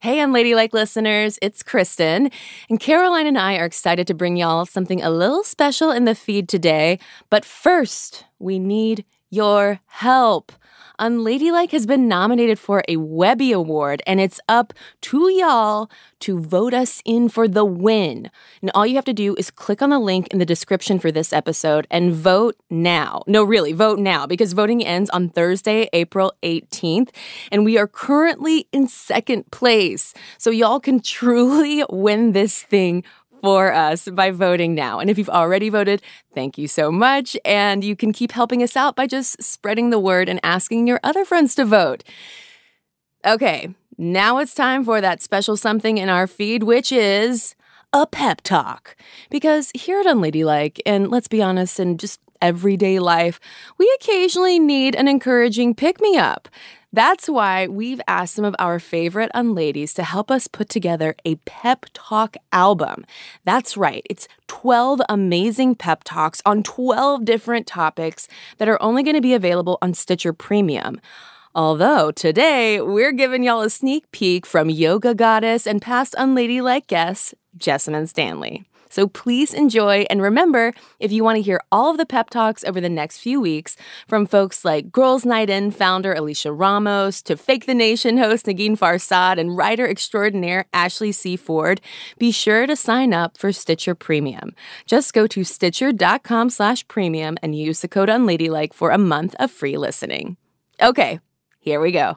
Hey, Unladylike listeners, it's Kristen, and Caroline and I are excited to bring y'all something a little special in the feed today. But first, we need your help. Unladylike has been nominated for a Webby Award, and it's up to y'all to vote us in for the win. And all you have to do is click on the link in the description for this episode and vote now. No, really, vote now, because voting ends on Thursday, April 18th, and we are currently in second place. So y'all can truly win this thing for us by voting now. And if you've already voted, thank you so much. And you can keep helping us out by just spreading the word and asking your other friends to vote. Okay, now it's time for that special something in our feed, which is a pep talk. Because here at Unladylike, and let's be honest, in just everyday life, we occasionally need an encouraging pick-me-up. That's why we've asked some of our favorite unladies to help us put together a pep talk album. That's right. It's 12 amazing pep talks on 12 different topics that are only going to be available on Stitcher Premium. Although today, we're giving y'all a sneak peek from yoga goddess and past Unladylike guest, Jessamyn Stanley. So please enjoy, and remember, if you want to hear all of the pep talks over the next few weeks from folks like Girls Night In founder Alicia Ramos to Fake the Nation host Negin Farsad and writer extraordinaire Ashley C. Ford, be sure to sign up for Stitcher Premium. Just go to stitcher.com/premium and use the code Unladylike for a month of free listening. Okay, here we go.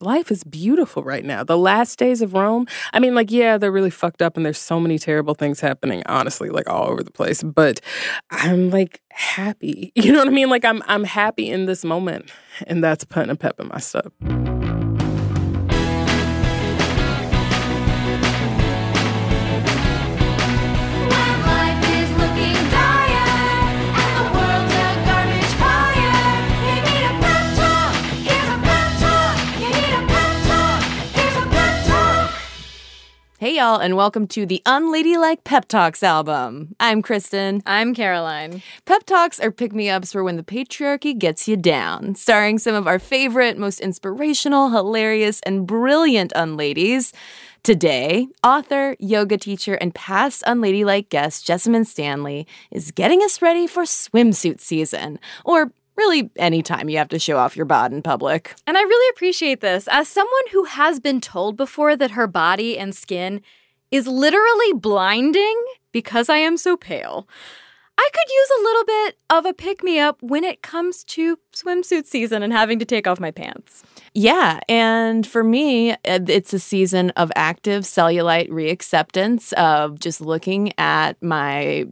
Life is beautiful right now. The last days of Rome, I mean, like, yeah, they're really fucked up and there's so many terrible things happening, honestly, like all over the place. But I'm like happy. You know what I mean? Like I'm happy in this moment. And that's putting a pep in my step. Hey, y'all, and welcome to the Unladylike Pep Talks album. I'm Kristen. I'm Caroline. Pep Talks are pick-me-ups for when the patriarchy gets you down, starring some of our favorite, most inspirational, hilarious, and brilliant unladies. Today, author, yoga teacher, and past Unladylike guest Jessamyn Stanley is getting us ready for swimsuit season, or really, anytime you have to show off your bod in public. And I really appreciate this. As someone who has been told before that her body and skin is literally blinding because I am so pale, I could use a little bit of a pick-me-up when it comes to swimsuit season and having to take off my pants. Yeah, and for me, it's a season of active cellulite reacceptance, of just looking at my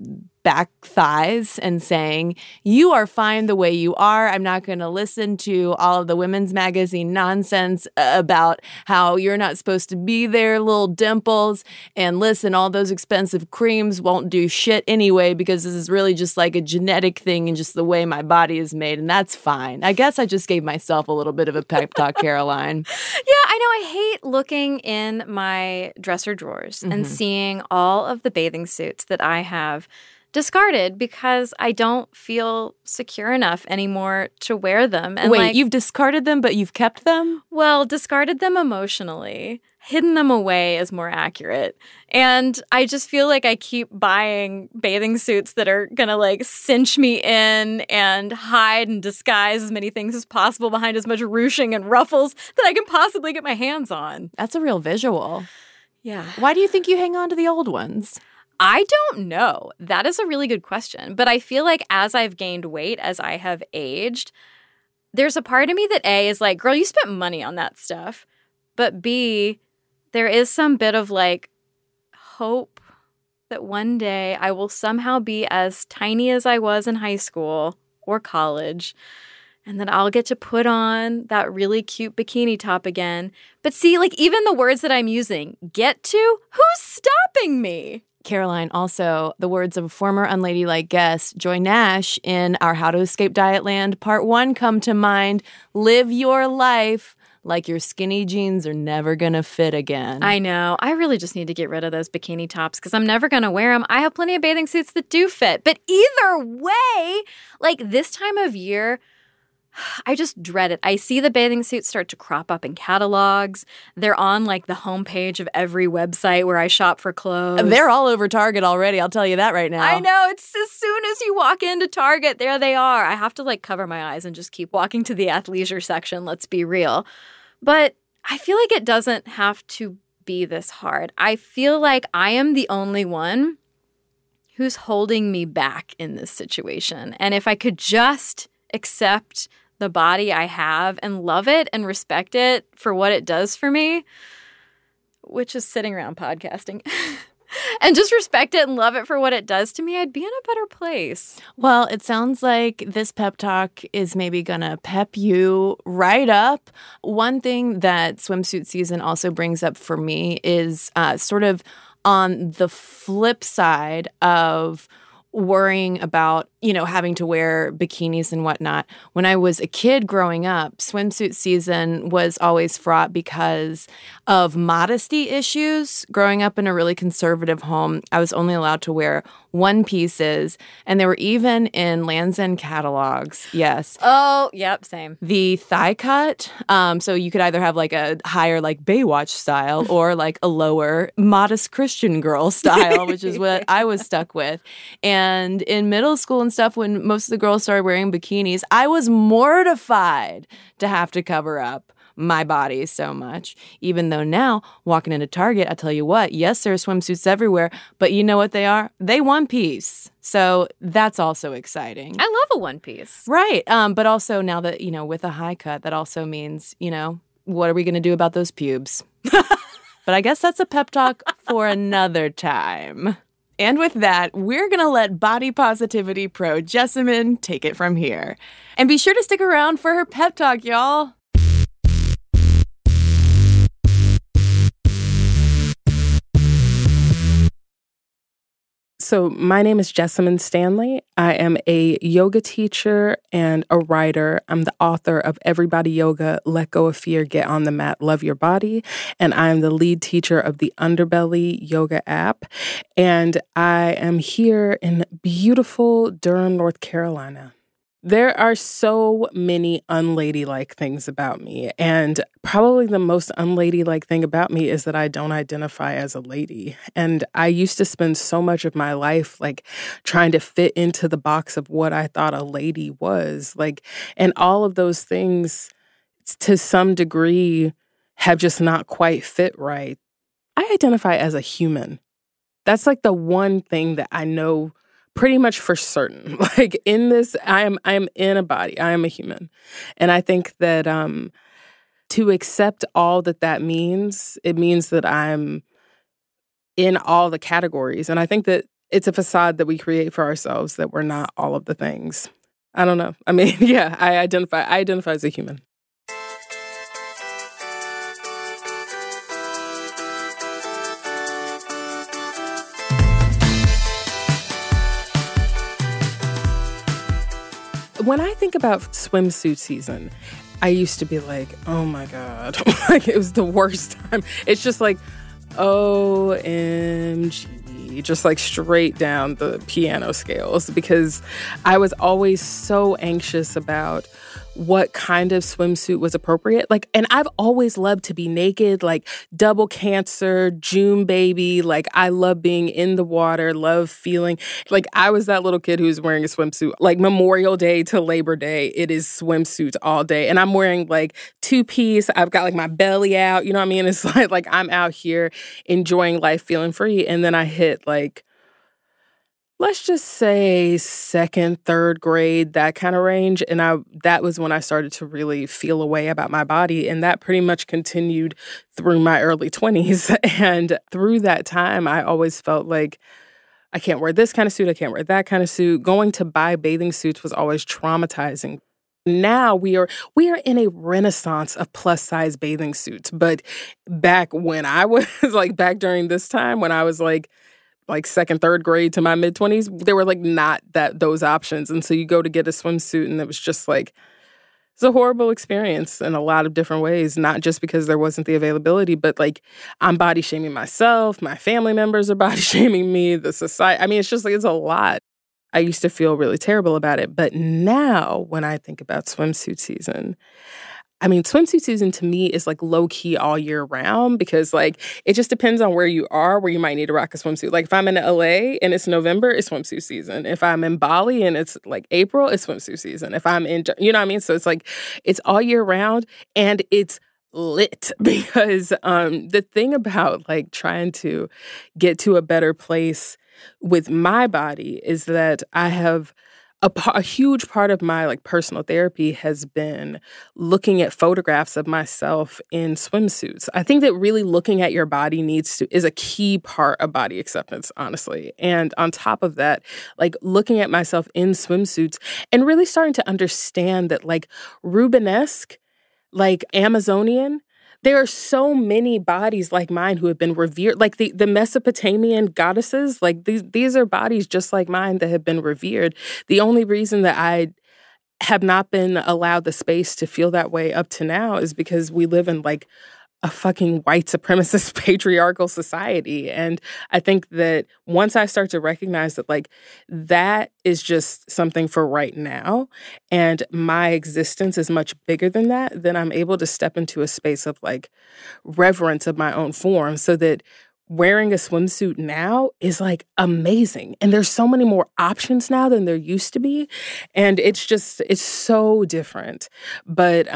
back thighs and saying, you are fine the way you are. I'm not going to listen to all of the women's magazine nonsense about how you're not supposed to be there, little dimples. And listen, all those expensive creams won't do shit anyway, because this is really just like a genetic thing and just the way my body is made. And that's fine. I guess I just gave myself a little bit of a pep talk, Caroline. Yeah, I know. I hate looking in my dresser drawers and seeing all of the bathing suits that I have discarded because I don't feel secure enough anymore to wear them. And wait, you've discarded them, but you've kept them? Well, discarded them emotionally. hidden them away is more accurate. And I just feel like I keep buying bathing suits that are going to, like, cinch me in and hide and disguise as many things as possible behind as much ruching and ruffles that I can possibly get my hands on. That's a real visual. Yeah. Why do you think you hang on to the old ones? I don't know. That is a really good question. But I feel like as I've gained weight, as I have aged, there's a part of me that, A, is like, girl, you spent money on that stuff. But B, there is some bit of, like, hope that one day I will somehow be as tiny as I was in high school or college, and then I'll get to put on that really cute bikini top again. But see, like, even the words that I'm using, get to, who's stopping me? Caroline, also the words of former Unladylike guest Joy Nash in our How to Escape Dietland Part 1 come to mind. Live your life like your skinny jeans are never going to fit again. I know. I really just need to get rid of those bikini tops because I'm never going to wear them. I have plenty of bathing suits that do fit. But either way, like, this time of year, I just dread it. I see the bathing suits start to crop up in catalogs. They're on, like, the homepage of every website where I shop for clothes. They're all over Target already. I'll tell you that right now. I know. It's as soon as you walk into Target, there they are. I have to, like, cover my eyes and just keep walking to the athleisure section, let's be real. But I feel like it doesn't have to be this hard. I feel like I am the only one who's holding me back in this situation. And if I could just accept the body I have and love it and respect it for what it does for me, which is sitting around podcasting, and just respect it and love it for what it does to me, I'd be in a better place. Well, it sounds like this pep talk is maybe going to pep you right up. One thing that swimsuit season also brings up for me is sort of on the flip side of worrying about, you know, having to wear bikinis and whatnot. When I was a kid growing up, swimsuit season was always fraught because of modesty issues. Growing up in a really conservative home, I was only allowed to wear one pieces, and they were even in Lands' End catalogs. Yes. Oh, yep, same. The thigh cut. So you could either have, like, a higher, like, Baywatch style or, like, a lower modest Christian girl style, which is what I was stuck with. And in middle school and stuff, when most of the girls started wearing bikinis, I was mortified to have to cover up my body so much. Even though now, walking into Target, I tell you what, yes, there are swimsuits everywhere, but you know what they are? They one piece. So that's also exciting. I love a one piece. Right. But also now that, you know, with a high cut, that also means, you know, what are we going to do about those pubes? But I guess that's a pep talk for another time. And with that, we're going to let body positivity pro Jessamyn take it from here. And be sure to stick around for her pep talk, y'all. So my name is Jessamyn Stanley. I am a yoga teacher and a writer. I'm the author of Everybody Yoga, Let Go of Fear, Get on the Mat, Love Your Body. And I am the lead teacher of the Underbelly Yoga app. And I am here in beautiful Durham, North Carolina. There are so many unladylike things about me, and probably the most unladylike thing about me is that I don't identify as a lady. And I used to spend so much of my life, like, trying to fit into the box of what I thought a lady was, like, and all of those things to some degree have just not quite fit right. I identify as a human. That's, like, the one thing that I know pretty much for certain. Like, in this, I am in a body. I am a human. And I think that to accept all that means, it means that I'm in all the categories. And I think that it's a facade that we create for ourselves that we're not all of the things. I don't know. I mean, yeah, I identify as a human. When I think about swimsuit season, I used to be like, oh my God, like, it was the worst time. It's just like, OMG, just like straight down the piano scales, because I was always so anxious about what kind of swimsuit was appropriate. Like, and I've always loved to be naked, like double cancer, June baby. Like, I love being in the water, love feeling. Like, I was that little kid who was wearing a swimsuit. Like, Memorial Day to Labor Day, it is swimsuits all day. And I'm wearing, like, two-piece. I've got, like, my belly out. You know what I mean? It's like I'm out here enjoying life, feeling free. And then I hit, like, let's just say second, third grade, that kind of range. And that was when I started to really feel a way about my body. And that pretty much continued through my early 20s. And through that time, I always felt like I can't wear this kind of suit. I can't wear that kind of suit. Going to buy bathing suits was always traumatizing. Now we are in a renaissance of plus-size bathing suits. But back when I was like, back during this time when I was like second, third grade to my mid-20s, there were like not those options. And so you go to get a swimsuit and it was just like, it's a horrible experience in a lot of different ways, not just because there wasn't the availability, but like I'm body shaming myself, my family members are body shaming me, the society. I mean, it's just like, it's a lot. I used to feel really terrible about it. But now when I think about swimsuit season, I mean, swimsuit season to me is like low-key all year round because like it just depends on where you are, where you might need to rock a swimsuit. Like if I'm in LA and it's November, it's swimsuit season. If I'm in Bali and it's like April, it's swimsuit season. If I'm in, you know what I mean? So it's like it's all year round and it's lit because the thing about like trying to get to a better place with my body is that I have a huge part of my like personal therapy has been looking at photographs of myself in swimsuits. I think that really looking at your body is a key part of body acceptance, honestly. And on top of that, like looking at myself in swimsuits and really starting to understand that like Rubenesque, like Amazonian, there are so many bodies like mine who have been revered. Like the Mesopotamian goddesses, like these are bodies just like mine that have been revered. The only reason that I have not been allowed the space to feel that way up to now is because we live in like a fucking white supremacist patriarchal society. And I think that once I start to recognize that like that is just something for right now and my existence is much bigger than that, then I'm able to step into a space of like reverence of my own form so that wearing a swimsuit now is like amazing. And there's so many more options now than there used to be. And it's so different. But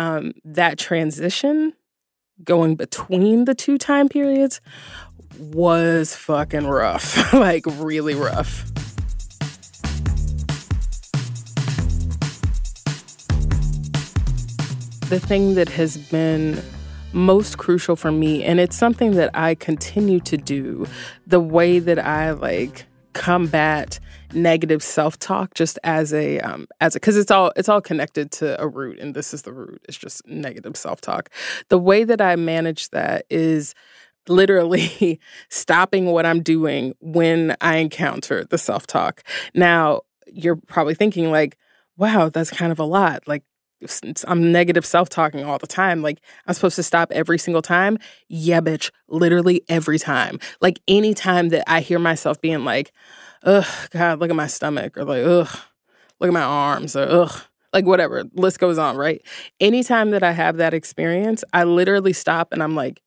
that transition going between the two time periods was fucking rough, like really rough. The thing that has been most crucial for me, and it's something that I continue to do, the way that I like combat negative self-talk just as a because it's all connected to a root, and this is the root. It's just negative self-talk. The way that I manage that is literally stopping what I'm doing when I encounter the self-talk. Now, you're probably thinking like, wow, that's kind of a lot. Like, I'm negative self-talking all the time. Like, I'm supposed to stop every single time? Yeah, bitch, literally every time. Like, any time that I hear myself being like, ugh, God, look at my stomach, or like, ugh, look at my arms, or ugh, like whatever, list goes on, right? Anytime that I have that experience, I literally stop and I'm like,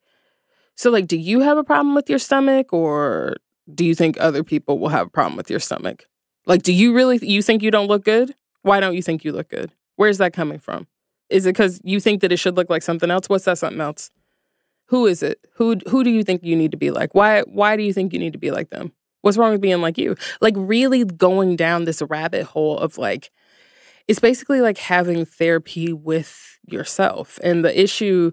so like, do you have a problem with your stomach, or do you think other people will have a problem with your stomach? Like, do you really, you think you don't look good? Why don't you think you look good? Where's that coming from? Is it because you think that it should look like something else? What's that something else? Who is it? Who do you think you need to be like? Why do you think you need to be like them? What's wrong with being like you? Like really going down this rabbit hole of like, it's basically like having therapy with yourself. And the issue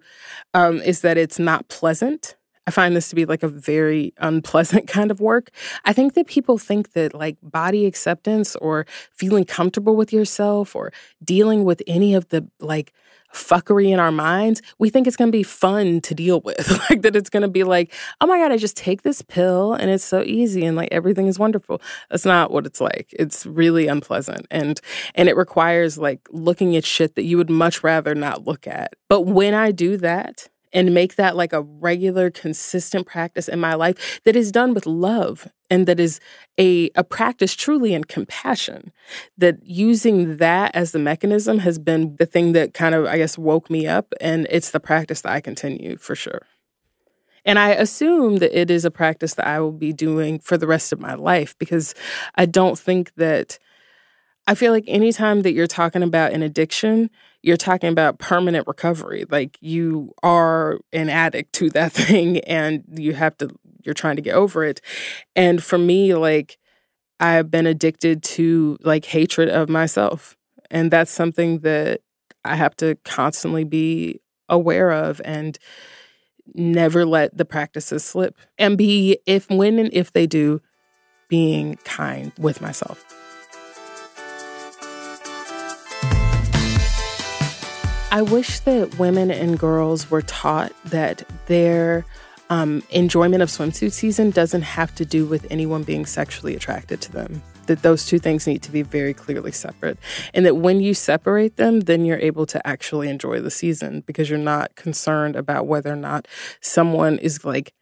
is that it's not pleasant. I find this to be like a very unpleasant kind of work. I think that people think that like body acceptance or feeling comfortable with yourself or dealing with any of the like fuckery in our minds, we think it's going to be fun to deal with. Like that it's going to be like, oh my God, I just take this pill and it's so easy and like everything is wonderful. That's not what it's like. It's really unpleasant. And it requires like looking at shit that you would much rather not look at. But when I do that, and make that like a regular, consistent practice in my life that is done with love and that is a practice truly in compassion, that using that as the mechanism has been the thing that kind of, I guess, woke me up, and it's the practice that I continue for sure. And I assume that it is a practice that I will be doing for the rest of my life, because I don't think that, I feel like anytime that you're talking about an addiction, you're talking about permanent recovery. Like, you are an addict to that thing and you're trying to get over it. And for me, like, I've been addicted to like hatred of myself. And that's something that I have to constantly be aware of and never let the practices slip. And be, if they do, being kind with myself. I wish that women and girls were taught that their enjoyment of swimsuit season doesn't have to do with anyone being sexually attracted to them, that those two things need to be very clearly separate, and that when you separate them, then you're able to actually enjoy the season, because you're not concerned about whether or not someone is like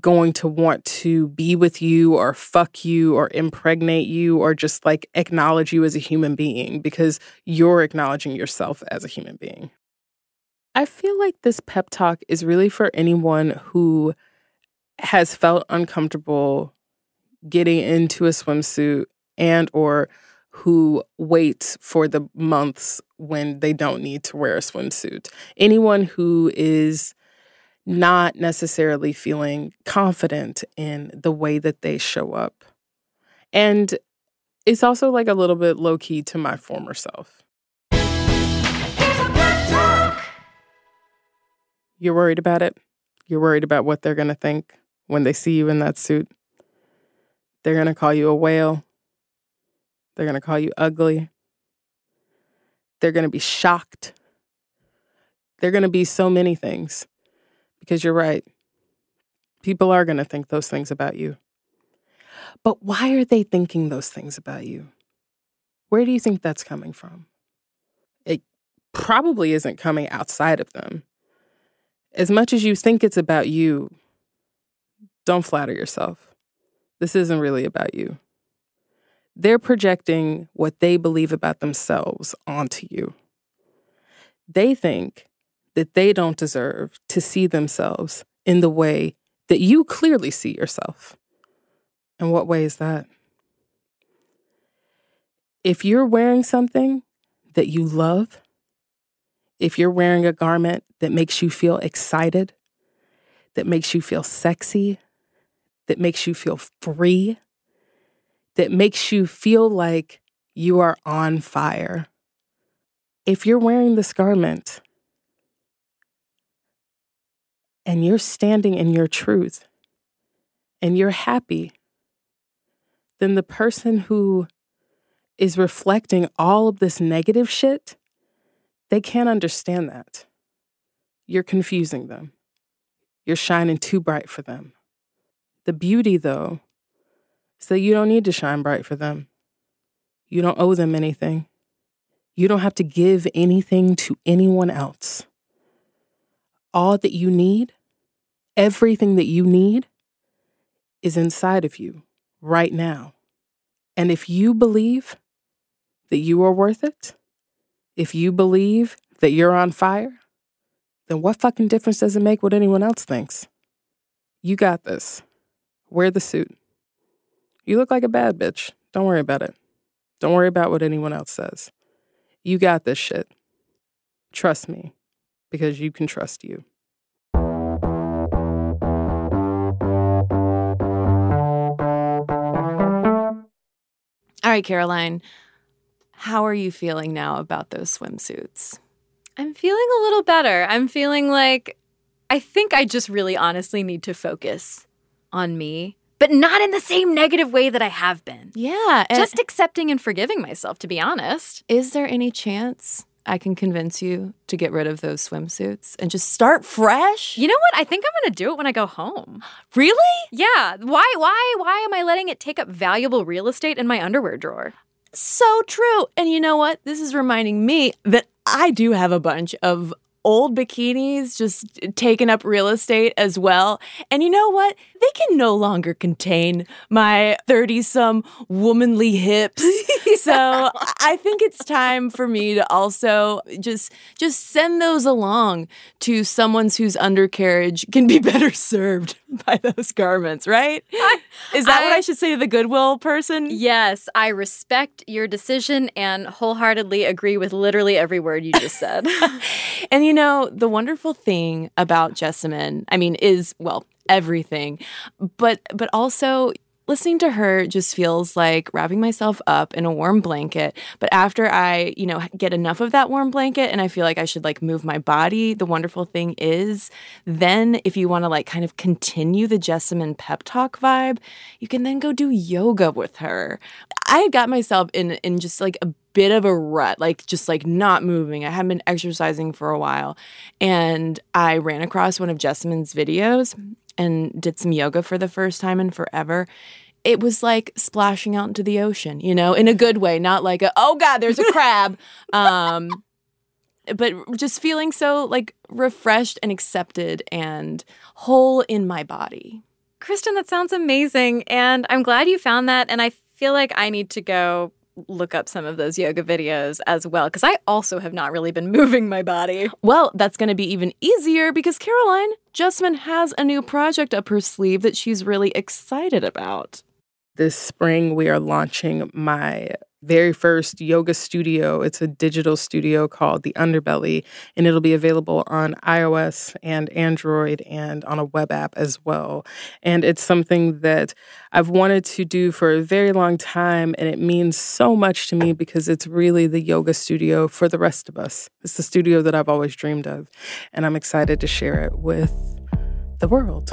going to want to be with you or fuck you or impregnate you or just like acknowledge you as a human being, because you're acknowledging yourself as a human being. I feel like this pep talk is really for anyone who has felt uncomfortable getting into a swimsuit, and or who waits for the months when they don't need to wear a swimsuit. Anyone who is not necessarily feeling confident in the way that they show up. And it's also like a little bit low-key to my former self. Here's a pep talk. You're worried about it. You're worried about what they're going to think when they see you in that suit. They're going to call you a whale. They're going to call you ugly. They're going to be shocked. They're going to be so many things. Because you're right. People are going to think those things about you. But why are they thinking those things about you? Where do you think that's coming from? It probably isn't coming outside of them. As much as you think it's about you, don't flatter yourself. This isn't really about you. They're projecting what they believe about themselves onto you. They think that they don't deserve to see themselves in the way that you clearly see yourself. And what way is that? If you're wearing something that you love, if you're wearing a garment that makes you feel excited, that makes you feel sexy, that makes you feel free, that makes you feel like you are on fire, if you're wearing this garment and you're standing in your truth, and you're happy, then the person who is reflecting all of this negative shit, they can't understand that. You're confusing them. You're shining too bright for them. The beauty, though, is that you don't need to shine bright for them. You don't owe them anything. You don't have to give anything to anyone else. All that you need, everything that you need, is inside of you right now. And if you believe that you are worth it, if you believe that you're on fire, then what fucking difference does it make what anyone else thinks? You got this. Wear the suit. You look like a bad bitch. Don't worry about it. Don't worry about what anyone else says. You got this shit. Trust me, because you can trust you. All right, Caroline, how are you feeling now about those swimsuits? I'm feeling a little better. I'm feeling like I think I just really honestly need to focus on me, but not in the same negative way that I have been. Yeah. Just accepting and forgiving myself, to be honest. Is there any chance I can convince you to get rid of those swimsuits and just start fresh? You know what? I think I'm going to do it when I go home. Really? Yeah. Why am I letting it take up valuable real estate in my underwear drawer? So true. And you know what? This is reminding me that I do have a bunch of old bikinis just taking up real estate as well. And you know what? They can no longer contain my 30-some womanly hips. So I think it's time for me to also just send those along to someone whose undercarriage can be better served by those garments, right? Is that what I should say to the Goodwill person? Yes, I respect your decision and wholeheartedly agree with literally every word you just said. And you know, the wonderful thing about Jessamyn, I mean, is, well, everything, but also listening to her just feels like wrapping myself up in a warm blanket. But after I, you know, get enough of that warm blanket and I feel like I should like move my body, the wonderful thing is then if you want to like kind of continue the Jessamyn pep talk vibe, you can then go do yoga with her. I got myself in just like a bit of a rut, like just like not moving. I hadn't been exercising for a while. And I ran across one of Jessamyn's videos and did some yoga for the first time in forever. It was like splashing out into the ocean, you know, in a good way, not like, a, oh, God, there's a crab. But just feeling so like refreshed and accepted and whole in my body. Kristen, that sounds amazing. And I'm glad you found that. And I feel like I need to go look up some of those yoga videos as well, because I also have not really been moving my body. Well, that's going to be even easier because Caroline, Jessamyn has a new project up her sleeve that she's really excited about. This spring, we are launching my very first yoga studio. It's a digital studio called The Underbelly, and it'll be available on iOS and Android and on a web app as well. And it's something that I've wanted to do for a very long time, and it means so much to me because it's really the yoga studio for the rest of us. It's the studio that I've always dreamed of, and I'm excited to share it with the world.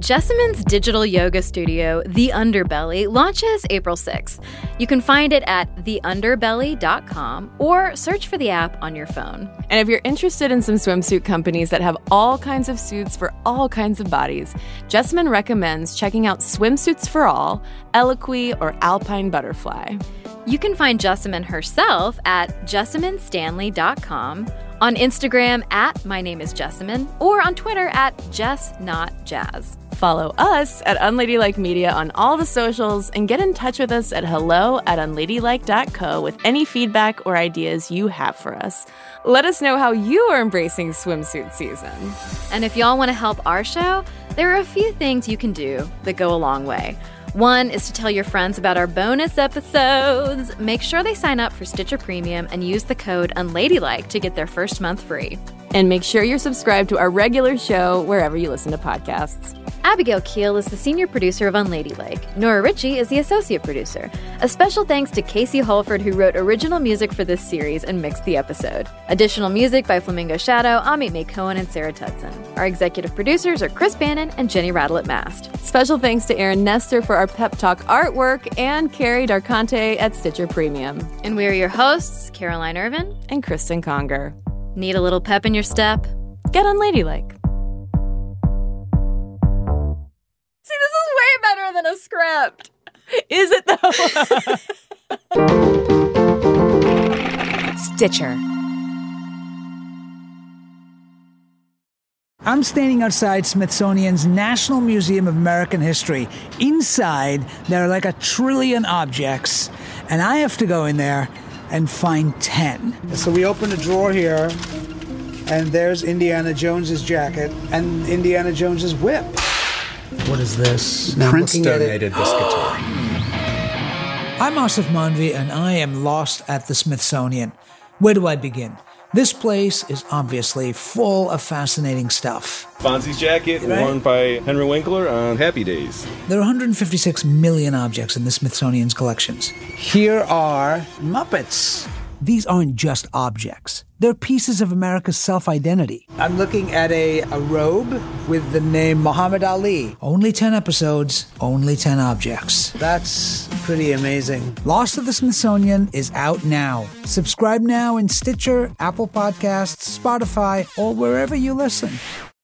Jessamyn's digital yoga studio, The Underbelly, launches April 6th. You can find it at theunderbelly.com or search for the app on your phone. And if you're interested in some swimsuit companies that have all kinds of suits for all kinds of bodies, Jessamyn recommends checking out Swimsuits for All, Eloquii, or Alpine Butterfly. You can find Jessamyn herself at jessamynstanley.com, on Instagram at My Name is Jessamyn, or on Twitter at JessNotJazz. Follow us at Unladylike Media on all the socials and get in touch with us at hello@unladylike.co with any feedback or ideas you have for us. Let us know how you are embracing swimsuit season. And if y'all want to help our show, there are a few things you can do that go a long way. One is to tell your friends about our bonus episodes. Make sure they sign up for Stitcher Premium and use the code unladylike to get their first month free. And make sure you're subscribed to our regular show wherever you listen to podcasts. Abigail Keel is the senior producer of Unladylike. Nora Ritchie is the associate producer. A special thanks to Casey Holford, who wrote original music for this series and mixed the episode. Additional music by Flamingo Shadow, Amit May Cohen, and Sarah Tutson. Our executive producers are Chris Bannon and Jenny Rattlett-Mast. Special thanks to Aaron Nestor for our pep talk artwork and Carrie Darconte at Stitcher Premium. And we're your hosts, Caroline Irvin and Kristen Conger. Need a little pep in your step? Get unladylike. See, this is way better than a script. Is it though? Stitcher. I'm standing outside Smithsonian's National Museum of American History. Inside, there are like 1 trillion objects, and I have to go in there and find 10. So we open a drawer here, and there's Indiana Jones's jacket and Indiana Jones's whip. What is this? Now Prince donated this guitar. I'm Asif Manvi, and I am lost at the Smithsonian. Where do I begin? This place is obviously full of fascinating stuff. Fonzie's jacket, right? Worn by Henry Winkler on Happy Days. There are 156 million objects in the Smithsonian's collections. Here are Muppets. These aren't just objects. They're pieces of America's self-identity. I'm looking at a robe with the name Muhammad Ali. Only 10 episodes, only 10 objects. That's pretty amazing. Lost at the Smithsonian is out now. Subscribe now in Stitcher, Apple Podcasts, Spotify, or wherever you listen.